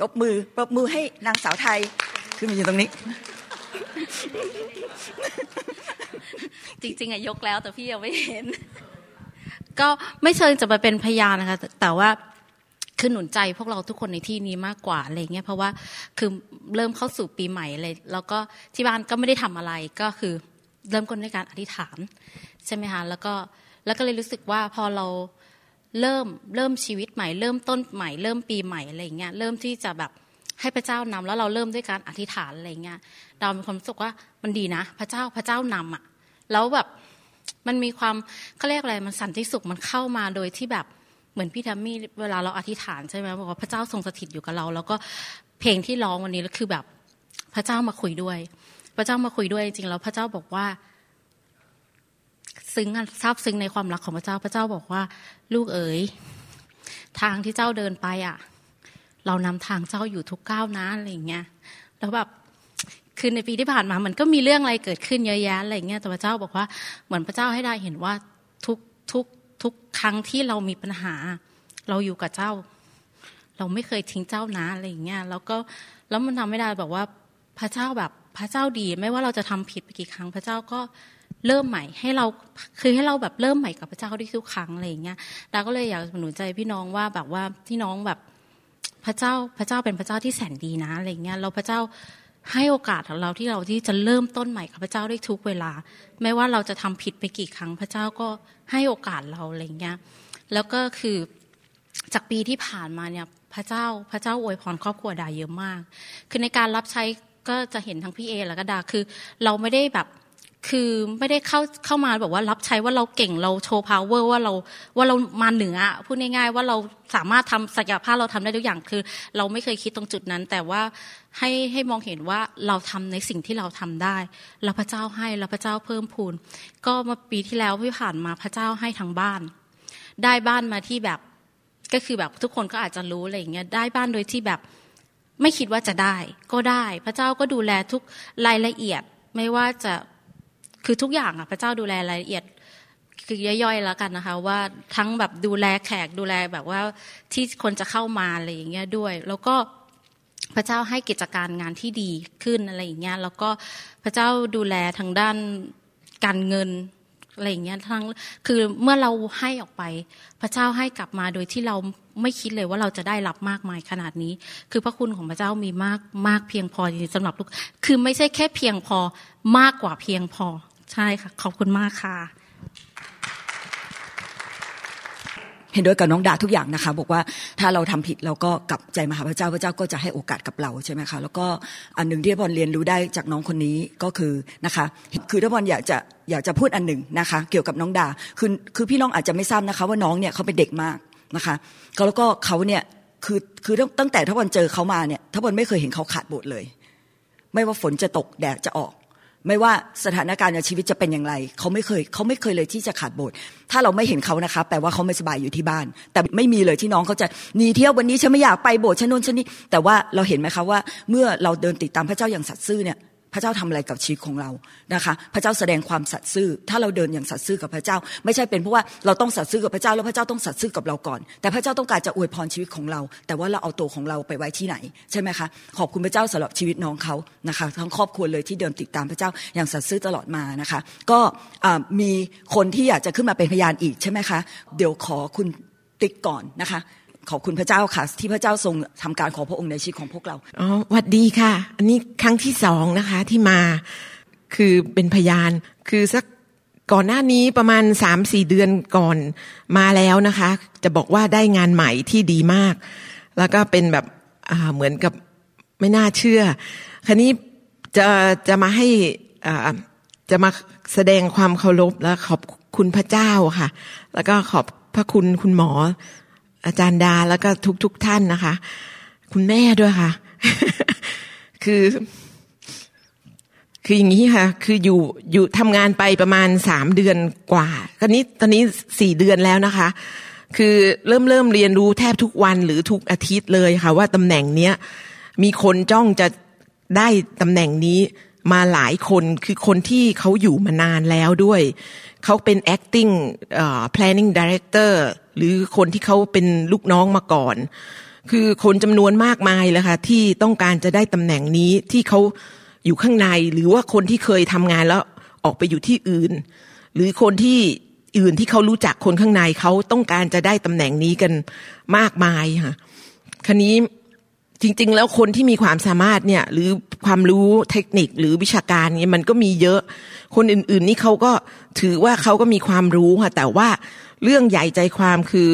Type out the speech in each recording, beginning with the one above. ปรบมือให้นางสาวไทยขึ้นมาอยู่ตรงนี้จริงๆอะยกแล้วแต่พี่ยังไม่เห็นก็ไม่เชิญจะมาเป็นพยานนะคะแต่ว่าคือหนุนใจพวกเราทุกคนในที่นี้มากกว่าอะไรเงี้ยเพราะว่าคือเริ่มเข้าสู่ปีใหม่เลยแล้วก็ที่บ้านก็ไม่ได้ทำอะไรก็คือเริ่มต้นด้วยการอธิษฐานใช่ไหมคะแล้วก็เลยรู้สึกว่าพอเราเริ่มชีวิตใหม่เริ่มต้นใหม่เริ่มปีใหม่อะไรเงี้ยเริ่มที่จะแบบให้พระเจ้านำแล้วเราเริ่มด้วยการอธิษฐานอะไรเงี้ยดาวมีความรู้สึกว่ามันดีนะพระเจ้านำอ่ะแล้วแบบมันมีความเขาเรียกอะไรมันสันติสุขมันเข้ามาโดยที่แบบเหมือนพี่ทัมมี่เวลาเราอธิษฐานใช่ไหมบอกว่าพระเจ้าทรงสถิตอยู่กับเราแล้วก็เพลงที่ร้องวันนี้ก็คือแบบพระเจ้ามาคุยด้วยจริงๆแล้วพระเจ้าบอกว่าซึ้งซาบซึ้งในความรักของพระเจ้าบอกว่าลูกเอ๋ยทางที่เจ้าเดินไปอ่ะเรานำทางเจ้าอยู่ทุกก้าวนะอะไรอย่างเงี้ยแล้วแบบคือในปีที่ผ่านมามันก็มีเรื่องอะไรเกิดขึ้นเยอะแยะอะไรอย่างเงี้ยแต่พระเจ้าบอกว่าเหมือนพระเจ้าให้ได้เห็นว่าทุกครั้งที่เรามีปัญหาเราอยู่กับเจ้าเราไม่เคยทิ้งเจ้านะอะไรอย่างเงี้ยแล้วมันทำไม่ได้บอกว่าพระเจ้าแบบพระเจ้าดีไม่ว่าเราจะทำผิดไปกี่ครั้งพระเจ้าก็เริ่มใหม่ให้เราคือให้เราแบบเริ่มใหม่กับพระเจ้าทุกครั้งอะไรอย่างเงี้ยเราก็เลยอยากหนุนใจพี่น้องว่าแบบว่าพี่น้องแบบพระเจ้าเป็นพระเจ้าที่แสนดีนะอะไรอย่างเงี้ยเราพระเจ้าให้โอกาสของเราที่เราที่จะเริ่มต้นใหม่กับพระเจ้าได้ทุกเวลาไม่ว่าเราจะทำผิดไปกี่ครั้งพระเจ้าก็ให้โอกาสเราอะไรอย่างเงี้ยแล้วก็คือจากปีที่ผ่านมาเนี่ยพระเจ้าอวยพรครอบครัวดาเยอะมากคือในการรับใช้ก็จะเห็นทั้งพี่เอแล้วก็ดาคือเราไม่ได้แบบคือไม่ได้เข้ามาแบบว่ารับใช้ว่าเราเก่งเราโชว์พาวเวอร์ว่าเรามาเหนือพูดง่ายๆว่าเราสามารถทำศักยภาพเราทำได้ทุกอย่างคือเราไม่เคยคิดตรงจุดนั้นแต่ว่าให้มองเห็นว่าเราทำในสิ่งที่เราทำได้แล้วพระเจ้าให้แล้วพระเจ้าเพิ่มพูนก็มาปีที่แล้วที่ผ่านมาพระเจ้าให้ทั้งบ้านได้บ้านมาที่แบบก็คือแบบทุกคนก็อาจจะรู้อะไรอย่างเงี้ยได้บ้านโดยที่แบบไม่คิดว่าจะได้ก็ได้พระเจ้าก็ดูแลทุกรายละเอียดไม่ว่าจะคือทุกอย่างอ่ะพระเจ้าดูแลรายละเอียดคือย่อยๆแล้วกันนะคะว่าทั้งแบบดูแลแขกดูแลแบบว่าที่คนจะเข้ามาอะไรอย่างเงี้ยด้วยแล้วก็พระเจ้าให้กิจการงานที่ดีขึ้นอะไรอย่างเงี้ยแล้วก็พระเจ้าดูแลทางด้านการเงินอะไรอย่างเงี้ยทั้งคือเมื่อเราให้ออกไปพระเจ้าให้กลับมาโดยที่เราไม่คิดเลยว่าเราจะได้รับมากมายขนาดนี้คือพระคุณของพระเจ้ามีมากมากเพียงพอจริงๆสำหรับลูกคือไม่ใช่แค่เพียงพอมากกว่าเพียงพอใช่ค่ะขอบคุณมากค่ะเห็นด้วยกับน้องดาทุกอย่างนะคะบอกว่าถ้าเราทำผิดเราก็กลับใจมาหาพระเจ้าพระเจ้าก็จะให้โอกาสกับเราใช่ไหมคะแล้วก็อันหนึ่งที่บอลเรียนรู้ได้จากน้องคนนี้ก็คือนะคะคือถ้าบอลอยากจะพูดอันหนึ่งนะคะเกี่ยวกับน้องดาคือพี่น้องอาจจะไม่ทราบนะคะว่าน้องเนี่ยเขาเป็นเด็กมากนะคะแล้วก็เขาเนี่ยคือตั้งแต่ถ้าบอลเจอเขามาเนี่ยถ้าบอลไม่เคยเห็นเขาขาดโบสถ์เลยไม่ว่าฝนจะตกแดดจะออกไม่ว่าสถานการณ์ในชีวิตจะเป็นอย่างไรเขาไม่เคยเลยที่จะขาดโบสถ์ถ้าเราไม่เห็นเขานะคะแปลว่าเขาไม่สบายอยู่ที่บ้านแต่ไม่มีเลยที่น้องเขาจะหนีเที่ยววันนี้ฉันไม่อยากไปโบสถ์ฉันนู่นฉันนี่แต่ว่าเราเห็นไหมคะว่าเมื่อเราเดินติดตามพระเจ้าอย่างสัตย์ซื่อเนี่ยพระเจ้าทำอะไรกับชีวิตของเรานะคะพระเจ้าแสดงความสัตย์ซื่อถ้าเราเดินอย่างสัตย์ซื่อกับพระเจ้าไม่ใช่เป็นเพราะว่าเราต้องสัตย์ซื่อกับพระเจ้าแล้วพระเจ้าต้องสัตย์ซื่อกับเราก่อนแต่พระเจ้าต้องการจะอวยพรชีวิตของเราแต่ว่าเราเอาตัวของเราไปไว้ที่ไหนใช่ไหมคะขอบคุณพระเจ้าสำหรับชีวิตน้องเขานะคะทั้งครอบครัวเลยที่เดินติดตามพระเจ้าอย่างสัตย์ซื่อตลอดมานะคะก็มีคนที่อยากจะขึ้นมาเป็นพยานอีกใช่ไหมคะเดี๋ยวขอคุณติ๊กก่อนนะคะขอบคุณพระเจ้าค่ะที่พระเจ้าทรงทำการขอพระองค์ในชีวิตของพวกเราสวัสดีค่ะอันนี้ครั้งที่2นะคะที่มาคือเป็นพยานคือสักก่อนหน้านี้ประมาณ 3-4 เดือนก่อนมาแล้วนะคะจะบอกว่าได้งานใหม่ที่ดีมากแล้วก็เป็นแบบเหมือนกับไม่น่าเชื่อคราวนี้จะมาให้จะมาแสดงความเคารพและขอบคุณพระเจ้าค่ะแล้วก็ขอบพระคุณคุณหมออาจารย์ดาแล้วก็ทุกท่านนะคะคุณแม่ด้วยค่ะ คืออย่างนี้ค่ะคืออยู่ทำงานไปประมาณ3เดือนกว่าตอนนี้4เดือนแล้วนะคะคือเริ่มเรียนรู้แทบทุกวันหรือทุกอาทิตย์เลยค่ะว่าตำแหน่งเนี้ยมีคนจ้องจะได้ตำแหน่งนี้มาหลายคนคือคนที่เขาอยู่มานานแล้วด้วยเขาเป็น acting planning director หรือคนที่เขาเป็นลูกน้องมาก่อน คือคนจำนวนมากมายเลยค่ะที่ต้องการจะได้ตำแหน่งนี้ที่เขาอยู่ข้างในหรือว่าคนที่เคยทำงานแล้วออกไปอยู่ที่อื่นหรือคนที่อื่นที่เขารู้จักคนข้างในเขาต้องการจะได้ตำแหน่งนี้กันมากมายค่ะคราวนี้จริงๆแล้วคนที่มีความสามารถเนี่ยหรือความรู้เทคนิคหรือวิชาการเนี่ยมันก็มีเยอะคนอื่นๆนี่เขาก็ถือว่าเขาก็มีความรู้ค่ะแต่ว่าเรื่องใหญ่ใจความคือ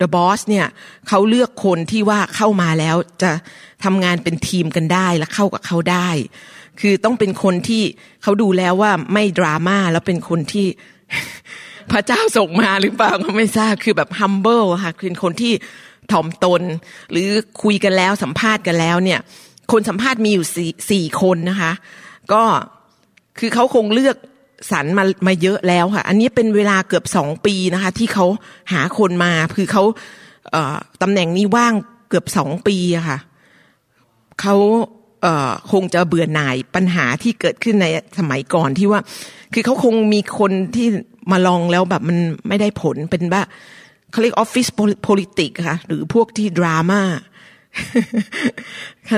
The Boss เนี่ยเขาเลือกคนที่ว่าเข้ามาแล้วจะทำงานเป็นทีมกันได้และเข้ากับเขาได้คือต้องเป็นคนที่เขาดูแล้วว่าไม่ดราม่าแล้วเป็นคนที่พระเจ้าส่งมาหรือเปล่าก็ไม่ทราบคือแบบ humble ค่ะคือคนที่ถ่อมตนหรือคุยกันแล้วสัมภาษณ์กันแล้วเนี่ยคนสัมภาษณ์มีอยู่4คนนะคะก็คือเขาคงเลือกสรรมาเยอะแล้วค่ะอันนี้เป็นเวลาเกือบ2ปีนะคะที่เขาหาคนมาคือเขาตำแหน่งนี้ว่างเกือบ2ปีอะค่ะเขาคงจะเบื่อหน่ายปัญหาที่เกิดขึ้นในสมัยก่อนที่ว่าคือเขาคงมีคนที่มาลองแล้วแบบมันไม่ได้ผลเป็นว่าเขาเรียก office politics ค่ะหรือพวกที่ดราม่า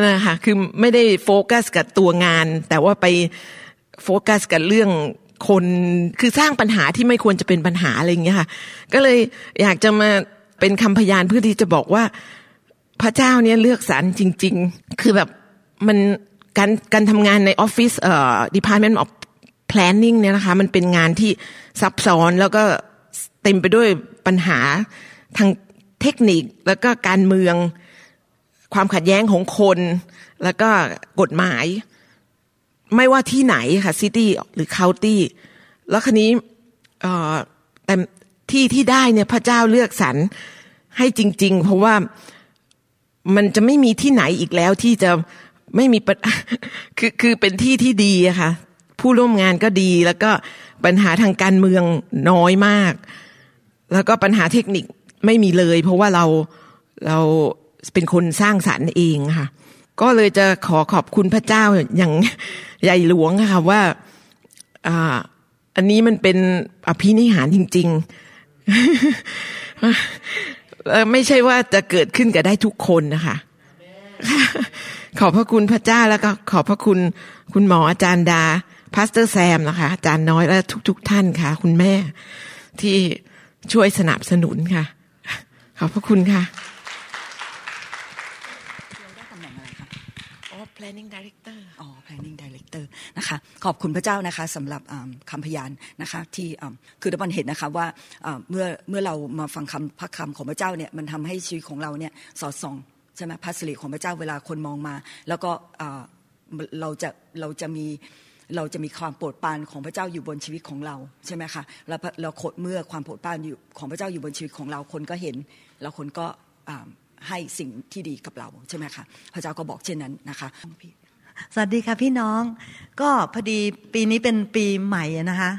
นะคะคือไม่ได้โฟกัสกับตัวงานแต่ว่าไปโฟกัสกับเรื่องคนคือสร้างปัญหาที่ไม่ควรจะเป็นปัญหาอะไรอย่างเงี้ยค่ะก็เลยอยากจะมาเป็นคำพยานเพื่อที่จะบอกว่าพระเจ้าเนี่ยเลือกสรรจริงๆคือแบบมันการทำงานในออฟฟิศDepartment of Planning เนี่ยนะคะมันเป็นงานที่ซับซ้อนแล้วก็เต็มไปด้วยปัญหาทางเทคนิคแล้วก็การเมืองความขัดแย้งของคนแล้วก็กฎหมายไม่ว่าที่ไหนค่ะซิตี้หรือเคาน์ตี้แล้วคราวนี้แต่ที่ได้เนี่ยพระเจ้าเลือกสรรให้จริงๆเพราะว่ามันจะไม่มีที่ไหนอีกแล้วที่จะไม่มีคือเป็นที่ที่ดีอะค่ะผู้ร่วมงานก็ดีแล้วก็ปัญหาทางการเมืองน้อยมากแล้วก็ปัญหาเทคนิคไม่มีเลยเพราะว่าเราเป็นคนสร้างสรรค์เองค่ะก็เลยจะขอบคุณพระเจ้าอย่างใหญ่หลวงค่ะว่าอันนี้มันเป็นอภินิหารจริงๆไม่ใช่ว่าจะเกิดขึ้นกับได้ทุกคนนะคะขอบพระคุณพระเจ้าแล้วก็ขอบพระคุณคุณหมออาจารย์ดาพาสเตอร์แซมนะคะอาจารย์น้อยและทุกท่านค่ะคุณแม่ที่ช่วยสนับสนุนค่ะขอบพระคุณค่ะได้ตำแหน่งอะไรคะอ๋อ Planning Director อ๋อ Planning Director นะคะขอบคุณพระเจ้านะคะสำหรับคำพยานนะคะที่คือได้เห็นนะคะว่าเมื่อเรามาฟังพระคำของพระเจ้าเนี่ยมันทำให้ชีวิตของเราเนี่ยสอดส่องใช่ไหมพระสิริของพระเจ้าเวลาคนมองมาแล้วก็เราจะมีความโปรดปรานของพระเจ้าอยู่บนชีวิตของเราใช่ไหมคะแล้วเราโคดเมื่อความโปรดปรานอยู่ของพระเจ้าอยู่บนชีวิตของเราคนก็เห็นแล้วคนก็ให้สิ่งที่ดีกับเราใช่ไหมคะพระเจ้าก็บอกเช่นนั้นนะคะสวัสดีค่ะพี่น้องก็พอดีปีนี้เป็นปีใหม่นะคะ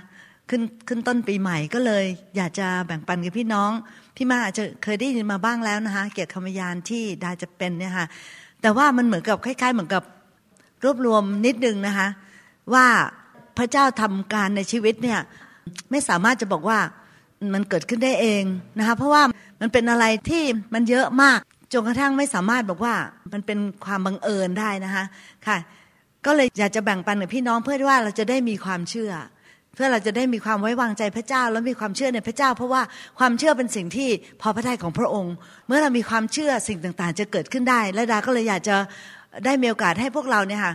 ขึ้นต้นปีใหม่ก็เลยอยากจะแบ่งปันกับพี่น้องพี่มาอาจจะเคยได้ยินมาบ้างแล้วนะคะเกี่ยวกับคำพยานที่ดาจะเป็นเนี่ยค่ะแต่ว่ามันเหมือนกับคล้ายๆเหมือนกับรวบรวมนิดนึงนะคะว่าพระเจ้าทำการในชีวิตเนี่ยไม่สามารถจะบอกว่ามันเกิดขึ้นได้เองนะคะเพราะว่ามันเป็นอะไรที่มันเยอะมากจนกระทั่งไม่สามารถบอกว่ามันเป็นความบังเอิญได้นะคะค่ะก็เลยอยากจะแบ่งปันกับพี่น้องเพื่อว่าเราจะได้มีความเชื่อเพื่อเราจะได้มีความไว้วางใจพระเจ้าและมีความเชื่อในพระเจ้าเพราะว่าความเชื่อเป็นสิ่งที่พอพระทัยของพระองค์เมื่อเรามีความเชื่อสิ่งต่างๆจะเกิดขึ้นได้และดาก็เลยอยากจะได้มีโอกาสให้พวกเราเนี่ยค่ะ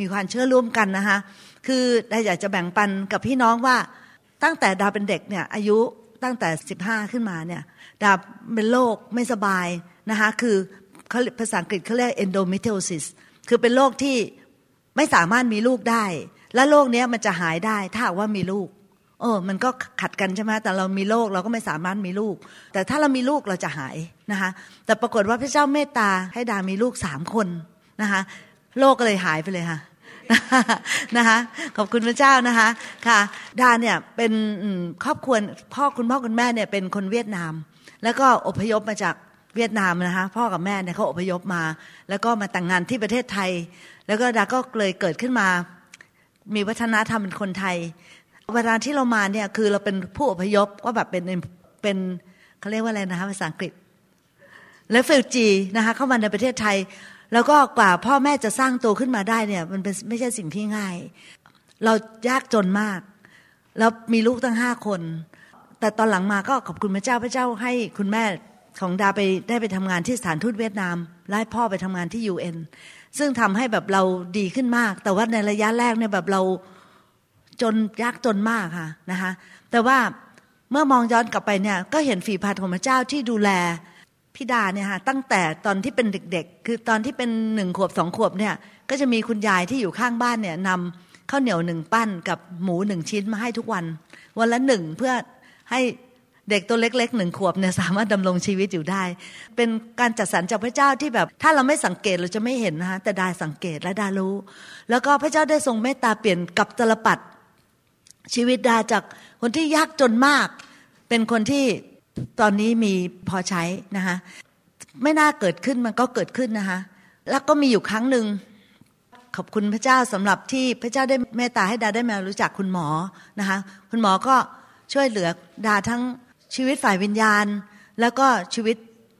มีความเชื่อร่วมกันนะคะคือดาอยากจะแบ่งปันกับพี่น้องว่าตั้งแต่ดาเป็นเด็กเนี่ยอายุตั้งแต่15ขึ้นมาเนี่ยดาเป็นโรคไม่สบายนะคะคือภาษาอังกฤษเขาเรียก endometriosis คือเป็นโรคที่ไม่สามารถมีลูกได้และโรคเนี้ยมันจะหายได้ถ้าว่ามีลูกมันก็ขัดกันใช่ไหมแต่เรามีโรคเราก็ไม่สามารถมีลูกแต่ถ้าเรามีลูกเราจะหายนะคะแต่ปรากฏว่าพระเจ้าเมตตาให้ดามีลูก3คนนะคะโรคก็เลยหายไปเลยค่ะนะคะขอบคุณพระเจ้านะคะค่ะดาเนี่ยเป็นครอบครัวคุณพ่อคุณแม่เนี่ยเป็นคนเวียดนามแล้วก็อพยพมาจากเวียดนามนะคะพ่อกับแม่เนี่ยเขาอพยพมาแล้วก็มาแต่งงานที่ประเทศไทยแล้วก็ดาก็เลยเกิดขึ้นมามีวัฒนธรรมเป็นคนไทยเวลาที่เรามาเนี่ยคือเราเป็นผู้อพยพก็แบบเป็นเขาเรียกว่าอะไรนะคะภาษาอังกฤษ และฟิวจีนะคะเข้ามาในประเทศไทยแล้วก็กว่าพ่อแม่จะสร้างตัวขึ้นมาได้เนี่ยมันเป็นไม่ใช่สิ่งที่ง่ายเรายากจนมากแล้วมีลูกตั้ง5คนแต่ตอนหลังมาก็ขอบคุณพระเจ้าให้คุณแม่ของดาไปได้ไปทำงานที่สถานทูตเวียดนามและพ่อไปทำงานที่ UN ซึ่งทำให้แบบเราดีขึ้นมากแต่ว่าในระยะแรกเนี่ยแบบเราจนยากจนมากค่ะนะคะแต่ว่าเมื่อมองย้อนกลับไปเนี่ยก็เห็นฝีพระหัตถ์ของพระเจ้าที่ดูแลพี่ดาเนี่ยค่ะตั้งแต่ตอนที่เป็นเด็กๆคือตอนที่เป็น1ขวบ2ขวบเนี่ยก็จะมีคุณยายที่อยู่ข้างบ้านเนี่ยนำข้าวเหนียว1ปั้นกับหมู1ชิ้นมาให้ทุกวันวันละ1เพื่อให้เด็กตัวเล็กๆ1ขวบเนี่ยสามารถดำรงชีวิตอยู่ได้เป็นการจัดสรรจากพระเจ้าที่แบบถ้าเราไม่สังเกตเราจะไม่เห็นนะคะแต่ดาสังเกตและดารู้แล้วก็พระเจ้าได้ทรงเมตตาเปลี่ยนกับตลปัดชีวิตดาจากคนที่ยากจนมากเป็นคนที่ตอนนี้มีพอใช้นะคะไม่น่าเกิดขึ้นมันก็เกิดขึ้นนะคะแล้วก็มีอยู่ครั้งหนึ่งขอบคุณพระเจ้าสำหรับที่พระเจ้าได้เมตตาให้ดาได้มารู้จักคุณหมอนะคะคุณหมอก็ช่วยเหลือดาทั้งชีวิตฝ่ายวิญญาณแล้วก็ชีวิต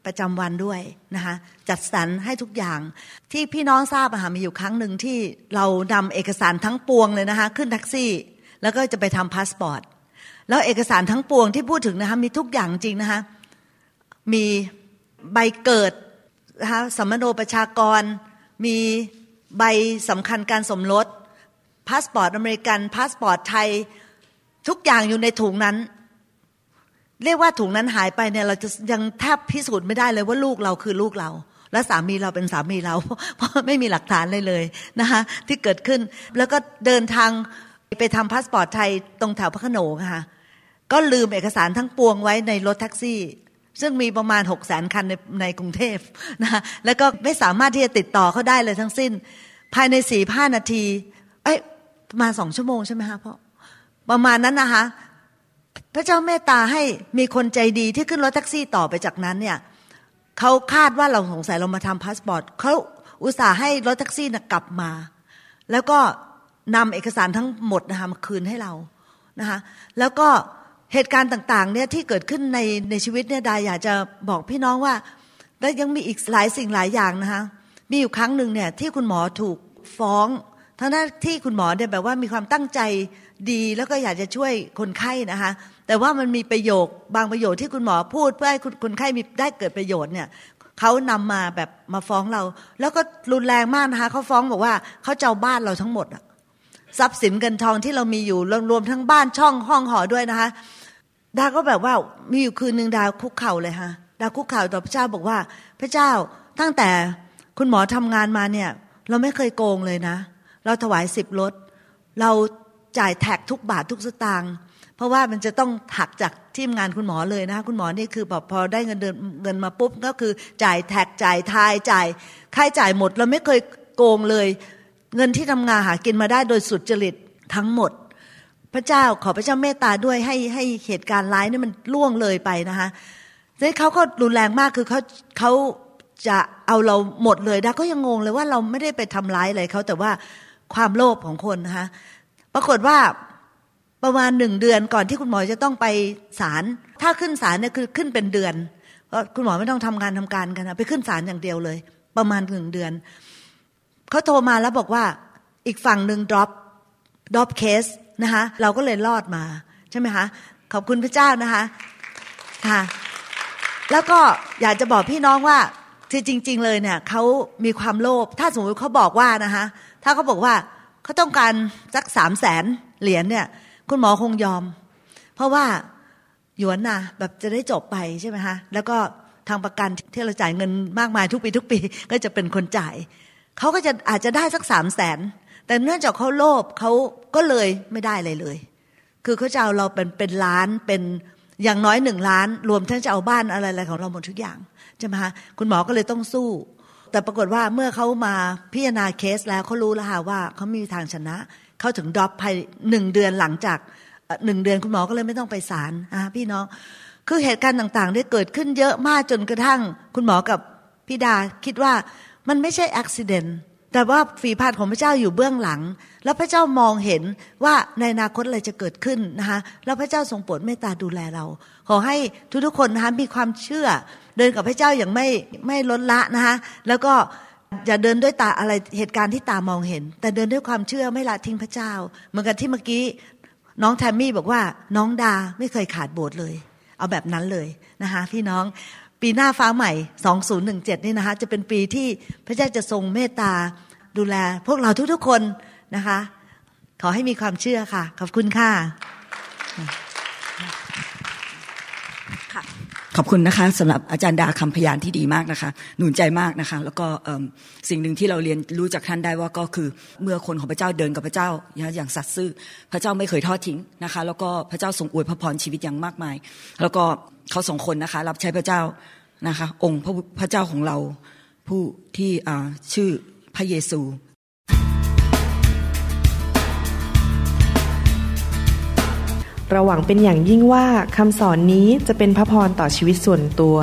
ประจำวันด้วยนะคะจัดสรรให้ทุกอย่างที่พี่น้องทราบนะคะมีอยู่ครั้งหนึ่งที่เรานำเอกสารทั้งปวงเลยนะคะขึ้นแท็กซี่แล้วก็จะไปทำพาสปอร์ตแล้วเอกสารทั้งปวงที่พูดถึงนะคะมีทุกอย่างจริงนะคะมีใบเกิดนะคะสัมมโนประชากรมีใบสำคัญการสมรสพาสปอร์ตอเมริกันพาสปอร์ตไทยทุกอย่างอยู่ในถุงนั้นเรียกว่าถุงนั้นหายไปเนี่ยเราจะยังแทบพิสูจน์ไม่ได้เลยว่าลูกเราคือลูกเราและสามีเราเป็นสามีเราเพราะไม่มีหลักฐานเลยนะคะที่เกิดขึ้นแล้วก็เดินทางไปทำพาสปอร์ตไทยตรงแถวพระโขนงค่ะก็ลืมเอกสารทั้งปวงไว้ในรถแท็กซี่ซึ่งมีประมาณ 600,000 คันในกรุงเทพนะแล้วก็ไม่สามารถที่จะติดต่อเขาได้เลยทั้งสิ้นภายใน 4-5 นาทีประมาณ2ชั่วโมงใช่ไหมคะพ่อประมาณนั้นนะคะพระเจ้าเมตตาให้มีคนใจดีที่ขึ้นรถแท็กซี่ต่อไปจากนั้นเนี่ยเขาคาดว่าเราสงสัยเรามาทำพาสปอร์ตเขาอุตส่าห์ให้รถแท็กซี่กลับมาแล้วก็นำเอกสารทั้งหมดนะคะมาคืนให้เรานะคะแล้วก็เหตุการณ์ต่างๆเนี่ยที่เกิดขึ้นในชีวิตเนี่ยดาอยากจะบอกพี่น้องว่าและยังมีอีกหลายสิ่งหลายอย่างนะคะมีอยู่ครั้งหนึ่งเนี่ยที่คุณหมอถูกฟ้องทั้งที่คุณหมอเนี่ยแบบว่ามีความตั้งใจดีแล้วก็อยากจะช่วยคนไข้นะคะแต่ว่ามันมีประโยคบางประโยคที่คุณหมอพูดเพื่อให้คนไข้มีได้เกิดประโยชน์เนี่ยเขานำมาแบบมาฟ้องเราแล้วก็รุนแรงมากนะคะเขาฟ้องบอกว่าเขาเจ้าบ้านเราทั้งหมดทรัพย์สินเงินทองที่เรามีอยู่รวมทั้งบ้านช่องห้องหอด้วยนะคะดาก็แบบว่ามีอยู่คืนนึงดาคุกเข่าเลยฮะดาคุกเข่าต่อพระเจ้าบอกว่าพระเจ้าตั้งแต่คุณหมอทำงานมาเนี่ยเราไม่เคยโกงเลยนะเราถวาย10รถเราจ่ายแท็กทุกบาททุกสตางค์เพราะว่ามันจะต้องหักจากทีมงานคุณหมอเลยนะคะคุณหมอนี่คือแบบพอได้เงินเดือนเงินมาปุ๊บก็คือจ่ายแท็กจ่ายทายจ่ายค่าจ่ายหมดเราไม่เคยโกงเลยเงินที่ทำงานหากินมาได้โดยสุจริตทั้งหมดพระเจ้าขอพระเจ้าเมตตาด้วยให้เหตุการณ์ร้ายนี่มันล่วงเลยไปนะคะแล้วเขาก็รุนแรงมากคือเขาจะเอาเราหมดเลยดาก็ยังงงเลยว่าเราไม่ได้ไปทำร้ายอะไรเขาแต่ว่าความโลภของคนนะคะปรากฏว่าประมาณ1เดือนก่อนที่คุณหมอจะต้องไปศาลถ้าขึ้นศาลเนี่ยคือขึ้นเป็นเดือนเพราะคุณหมอไม่ต้องทำงานทำการกันนะไปขึ้นศาลอย่างเดียวเลยประมาณ1เดือนเขาโทรมาแล้วบอกว่าอีกฝั่งหนึ่ง drop case นะคะเราก็เลยรอดมาใช่ไหมคะขอบคุณพระเจ้านะคะค่ะแล้วก็อยากจะบอกพี่น้องว่าจริงๆเลยเนี่ยเขามีความโลภถ้าสมมติเขาบอกว่านะคะถ้าเขาบอกว่าเขาต้องการสัก 300,000 เหรียญเนี่ยคุณหมอคงยอมเพราะว่าหยวนน่ะแบบจะได้จบไปใช่ไหมคะแล้วก็ทางประกันที่เราจ่ายเงินมากมายทุกปีก็จะเป็นคนจ่ายเขาก็จะอาจจะได้สัก 300,000 แต่เนื่องจากเขาโลภเขาก็เลยไม่ได้อะไรเลยคือเขาจะเอาเราเป็นล้านเป็นอย่างน้อย1ล้านรวมทั้งจะเอาบ้านอะไรของเราหมดทุกอย่างใช่ไหมคะคุณหมอก็เลยต้องสู้แต่ปรากฏว่าเมื่อเขามาพิจารณาเคสแล้วเขารู้แล้วค่ะว่าเขามีทางชนะเขาถึงดรอปภาย1เดือนหลังจาก1เดือนคุณหมอก็เลยไม่ต้องไปศาลพี่น้องคือเหตุการณ์ต่างๆได้เกิดขึ้นเยอะมากจนกระทั่งคุณหมอกับพี่ดาคิดว่ามันไม่ใช่อุบัติเหตุ แต่ว่าฝีพระหัตถ์ของพระเจ้าอยู่เบื้องหลังแล้วพระเจ้ามองเห็นว่าในอนาคตอะไรจะเกิดขึ้นนะคะแล้วพระเจ้าทรงโปรดเมตตาดูแลเราขอให้ทุกๆคนนะคะมีความเชื่อเดินกับพระเจ้าอย่างไม่ลดละนะคะแล้วก็อย่าเดินด้วยตาอะไรเหตุการณ์ที่ตามองเห็นแต่เดินด้วยความเชื่อไม่ละทิ้งพระเจ้าเหมือนกันที่เมื่อกี้น้องแทมมี่บอกว่าน้องดาไม่เคยขาดโบสถ์เลยเอาแบบนั้นเลยนะคะพี่น้องปีหน้าฟ้าใหม่2017นี่นะคะจะเป็นปีที่พระเจ้าจะทรงเมตตาดูแลพวกเราทุกๆคนนะคะขอให้มีความเชื่อค่ะขอบคุณค่ะขอบคุณนะคะสำหรับอาจารย์ดาคำพยานที่ดีมากนะคะหนุนใจมากนะคะแล้วก็สิ่งหนึ่งที่เราเรียนรู้จากท่านได้ว่าก็คือเมื่อคนของพระเจ้าเดินกับพระเจ้าอย่างสัตย์ซื่อพระเจ้าไม่เคยทอดทิ้งนะคะแล้วก็พระเจ้าทรงอวยพรชีวิตอย่างมากมายแล้วก็เขาสองคนนะคะรับใช้พระเจ้านะคะองค์พระเจ้าของเราผู้ที่ชื่อพระเยซูเราหวังเป็นอย่างยิ่งว่าคำสอนนี้จะเป็นพระพรต่อชีวิตส่วนตัว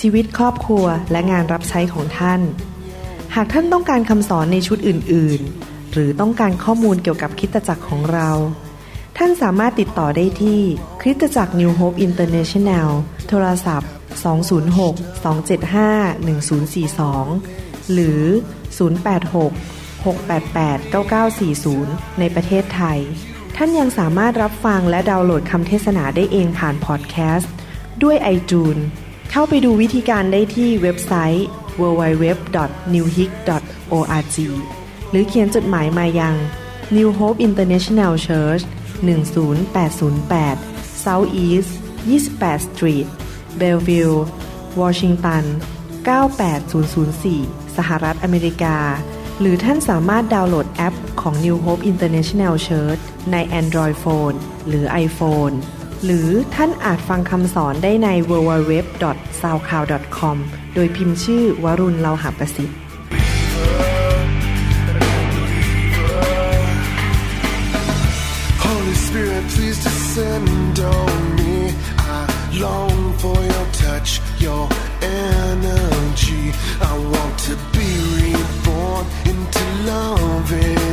ชีวิตครอบครัวและงานรับใช้ของท่านหากท่านต้องการคำสอนในชุดอื่นๆหรือต้องการข้อมูลเกี่ยวกับคริสตจักรของเราท่านสามารถติดต่อได้ที่คริสตจักร New Hope International โทรศัพท์206-275-1042หรือ086-688-9940ในประเทศไทยท่านยังสามารถรับฟังและดาวน์โหลดคำเทศนาได้เองผ่านพอดแคสต์ด้วย iTunes เข้าไปดูวิธีการได้ที่เว็บไซต์ www.newhope.org หรือเขียนจดหมายมายัง New Hope International Church 10808 South East 28 Street Bellevue Washington 98004 สหรัฐอเมริกาหรือท่านสามารถดาวน์โหลดแอปของ New Hope International Church ใน Android Phone หรือ iPhone หรือท่านอาจฟังคำสอนได้ใน www.soundcloud.com โดยพิมพ์ชื่อวรุณเลาหะประสิทธิ์Into loving